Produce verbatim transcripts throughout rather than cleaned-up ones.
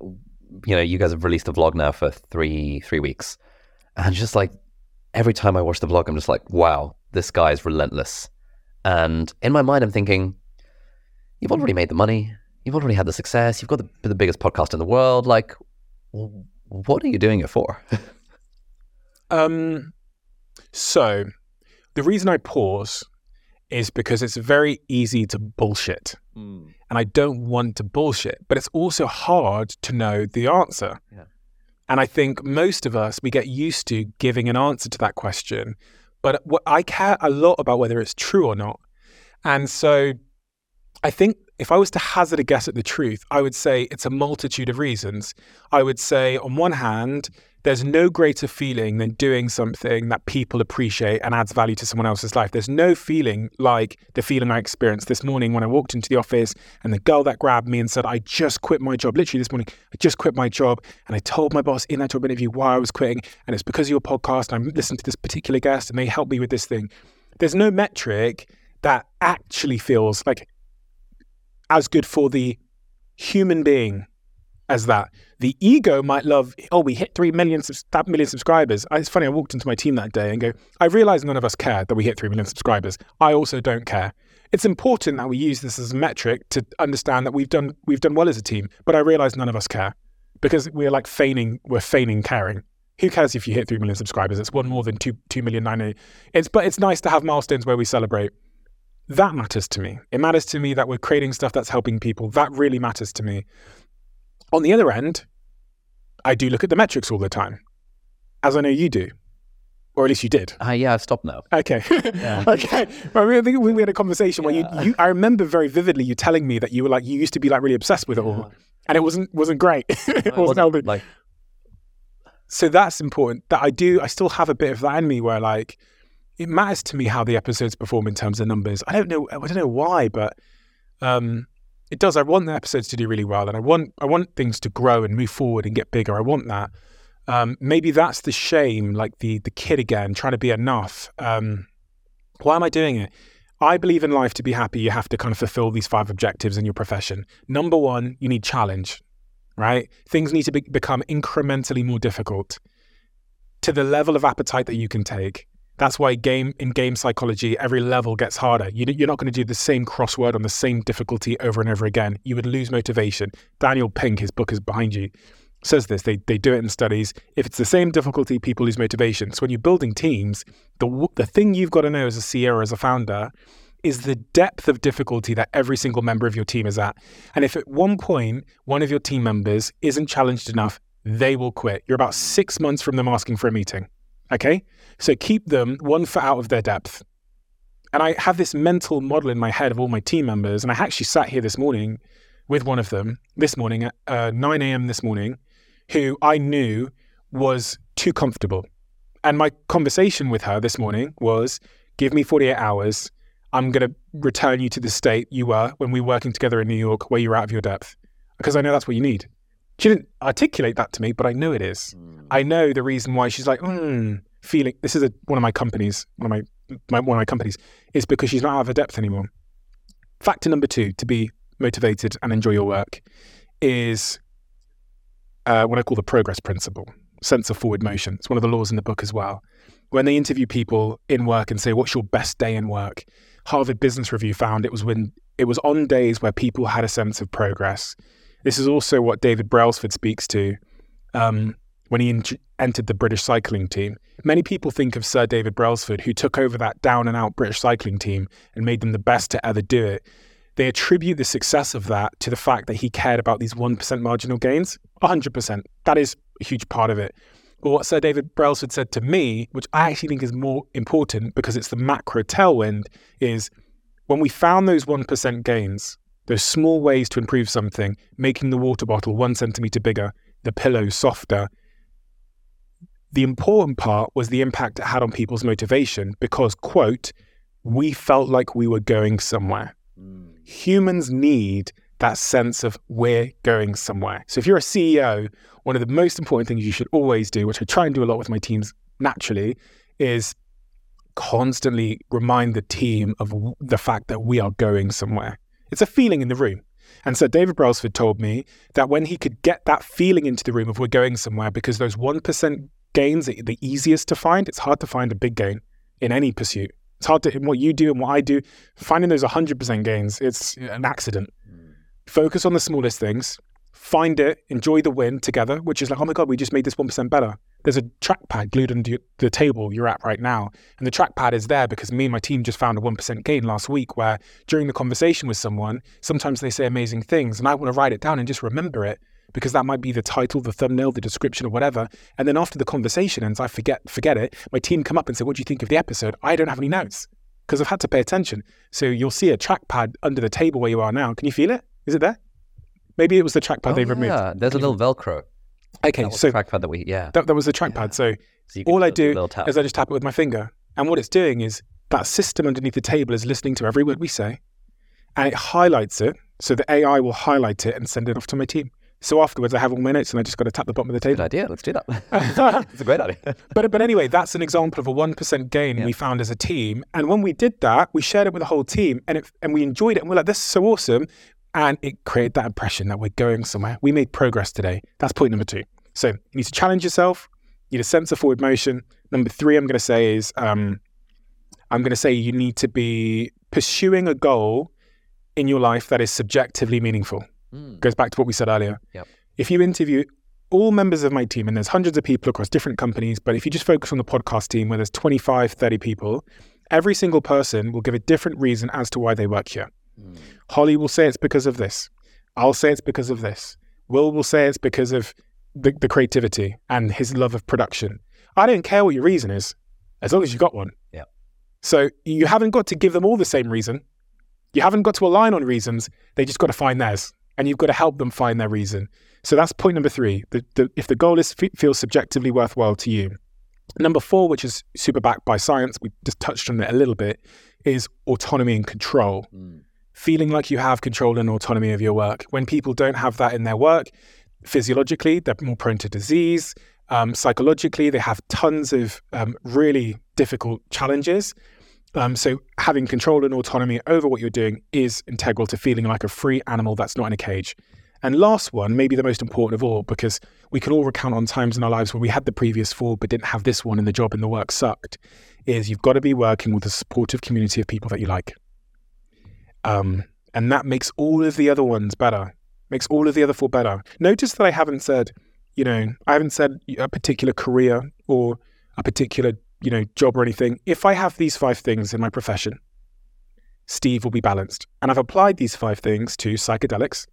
you know, you guys have released a vlog now for three three weeks. And just like every time I watch the vlog, I'm just like, wow, this guy is relentless. And in my mind, I'm thinking, you've already made the money. You've already had the success. You've got the, the biggest podcast in the world. Like, what are you doing it for? um, so the reason I pause is because it's very easy to bullshit. Mm. And I don't want to bullshit, but it's also hard to know the answer. Yeah. And I think most of us, we get used to giving an answer to that question, but what I care a lot about whether it's true or not. And so I think if I was to hazard a guess at the truth, I would say it's a multitude of reasons. I would say on one hand, there's no greater feeling than doing something that people appreciate and adds value to someone else's life. There's no feeling like the feeling I experienced this morning when I walked into the office and the girl that grabbed me and said, I just quit my job. Literally this morning, I just quit my job. And I told my boss in that job interview why I was quitting. And it's because of your podcast. And I listened to this particular guest and they helped me with this thing. There's no metric that actually feels like as good for the human being as that. The ego might love, oh, we hit three million, that million subscribers. It's funny, I walked into my team that day and go, I realized none of us care that we hit three million subscribers. I also don't care. It's important that we use this as a metric to understand that we've done we've done well as a team, but I realized none of us care because we're like feigning, we're feigning caring. Who cares if you hit three million subscribers? It's one more than two million nine hundred. It's, but it's nice to have milestones where we celebrate. That matters to me. It matters to me that we're creating stuff that's helping people. That really matters to me. On the other end, I do look at the metrics all the time, as I know you do, or at least you did. Uh, yeah, I've stopped now. Okay. Yeah. Okay. Well, I think we had a conversation yeah. where you, you, I remember very vividly you telling me that you were like, you used to be like really obsessed with it yeah. all, and it wasn't wasn't great. It wasn't like. So that's important that I do, I still have a bit of that in me where like, it matters to me how the episodes perform in terms of numbers. I don't know. I don't know why, but um, it does. I want the episodes to do really well, and I want I want things to grow and move forward and get bigger. I want that. Um, maybe that's the shame, like the the kid again, trying to be enough. Um, why am I doing it? I believe in life to be happy. You have to kind of fulfill these five objectives in your profession. Number one, you need challenge, right? Things need to be, become incrementally more difficult to the level of appetite that you can take. That's why game in game psychology, every level gets harder. You, you're not going to do the same crossword on the same difficulty over and over again. You would lose motivation. Daniel Pink, his book is behind you, says this. They they do it in studies. If it's the same difficulty, people lose motivation. So when you're building teams, the the thing you've got to know as a C E O, as a founder, is the depth of difficulty that every single member of your team is at. And if at one point one of your team members isn't challenged enough, they will quit. You're about six months from them asking for a meeting. Okay, so keep them one foot out of their depth. And I have this mental model in my head of all my team members. And I actually sat here this morning with one of them this morning at uh, nine a.m. this morning, who I knew was too comfortable. And my conversation with her this morning was, give me forty-eight hours. I'm going to return you to the state you were when we were working together in New York, where you were out of your depth, because I know that's what you need. She didn't articulate that to me, but I know it is. Mm. I know the reason why she's like, mm, feeling, this is a, one of my companies, one of my, my, one of my companies, is because she's not out of her depth anymore. Factor number two, to be motivated and enjoy your work, is uh, what I call the progress principle, sense of forward motion. It's one of the laws in the book as well. When they interview people in work and say, what's your best day in work? Harvard Business Review found it was when it was on days where people had a sense of progress. This is also what David Brailsford speaks to um, when he in- entered the British cycling team. Many people think of Sir David Brailsford, who took over that down and out British cycling team and made them the best to ever do it. They attribute the success of that to the fact that he cared about these one percent marginal gains, one hundred percent. That is a huge part of it. But what Sir David Brailsford said to me, which I actually think is more important because it's the macro tailwind, is when we found those one percent gains, those small ways to improve something, making the water bottle one centimeter bigger, the pillow softer, The important part was the impact it had on people's motivation because, quote, we felt like we were going somewhere. Mm. Humans need that sense of we're going somewhere. So if you're a C E O, one of the most important things you should always do, which I try and do a lot with my teams naturally, is constantly remind the team of the fact that we are going somewhere. It's a feeling in the room. And Sir David Brailsford told me that when he could get that feeling into the room of we're going somewhere, because those one percent gains are the easiest to find. It's hard to find a big gain in any pursuit. It's hard to, in what you do and what I do, finding those one hundred percent gains, it's an accident. Focus on the smallest things, find it, enjoy the win together, which is like, oh my God, we just made this one percent better. There's a trackpad glued under the table you're at right now. And the trackpad is there because me and my team just found a one percent gain last week where during the conversation with someone, sometimes they say amazing things and I want to write it down and just remember it because that might be the title, the thumbnail, the description or whatever. And then after the conversation ends, I forget forget it. My team come up and say, what do you think of the episode? I don't have any notes because I've had to pay attention. So you'll see a trackpad under the table where you are now. Can you feel it? Is it there? Maybe it was the trackpad oh, they yeah. removed. Yeah, there's Can a little remember? Velcro. Okay, so the trackpad that we yeah that, that was the trackpad. Yeah. So, so all I do is I just tap it with my finger, and what it's doing is that system underneath the table is listening to every word we say, and it highlights it. So the A I will highlight it and send it off to my team. So afterwards, I have all my notes, and I just got to tap the bottom of the table. Good idea. Let's do that. It's a great idea. But but anyway, that's an example of a one percent gain yeah. we found as a team, and when we did that, we shared it with the whole team, and it and we enjoyed it, and we're like, this is so awesome. And it created that impression that we're going somewhere. We made progress today. That's point number two. So you need to challenge yourself. You need a sense of forward motion. Number three, I'm going to say is, um, I'm going to say you need to be pursuing a goal in your life that is subjectively meaningful. Mm. Goes back to what we said earlier. Yep. If you interview all members of my team, and there's hundreds of people across different companies, but if you just focus on the podcast team where there's twenty-five, thirty people, every single person will give a different reason as to why they work here. Mm. Holly will say it's because of this. I'll say it's because of this. Will will say it's because of the, the creativity and his love of production. I don't care what your reason is, as long as you've got one. Yeah. So you haven't got to give them all the same reason. You haven't got to align on reasons. They just got to find theirs, and you've got to help them find their reason. So that's point number three. The, the, if the goal is f- feels subjectively worthwhile to you. Number four, which is super backed by science, we just touched on it a little bit, is autonomy and control. Mm. Feeling like you have control and autonomy of your work. When people don't have that in their work, physiologically, they're more prone to disease. Um, psychologically, they have tons of um, really difficult challenges. Um, so having control and autonomy over what you're doing is integral to feeling like a free animal that's not in a cage. And last one, maybe the most important of all, because we can all recount on times in our lives where we had the previous four but didn't have this one and the job and the work sucked, is you've got to be working with a supportive community of people that you like. Um, and that makes all of the other ones better, makes all of the other four better. Notice that I haven't said, you know, I haven't said a particular career or a particular, you know, job or anything. If I have these five things in my profession, Steve will be balanced. And I've applied these five things to psychedelics,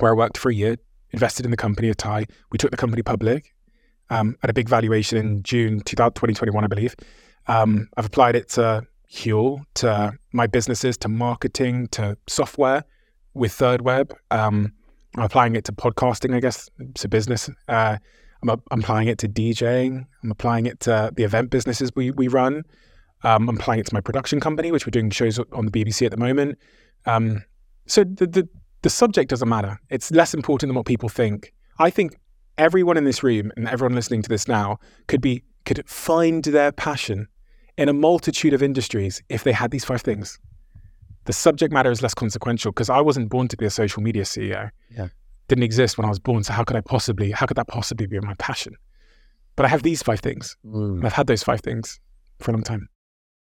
where I worked for a year, invested in the company, a tie. We took the company public um, at a big valuation in June twenty twenty-one, I believe. Um, I've applied it to Huel, to my businesses, to marketing, to software with Thirdweb. Um, I'm applying it to podcasting, I guess, to business. Uh, I'm, I'm applying it to DJing. I'm applying it to the event businesses we, we run. Um, I'm applying it to my production company, which we're doing shows on the B B C at the moment. Um, so the, the, the subject doesn't matter. It's less important than what people think. I think everyone in this room and everyone listening to this now could be could find their passion in a multitude of industries if they had these five things. The subject matter is less consequential because I wasn't born to be a social media C E O. Yeah. Didn't exist when I was born. So how could I possibly, how could that possibly be my passion? But I have these five things. Mm. And I've had those five things for a long time.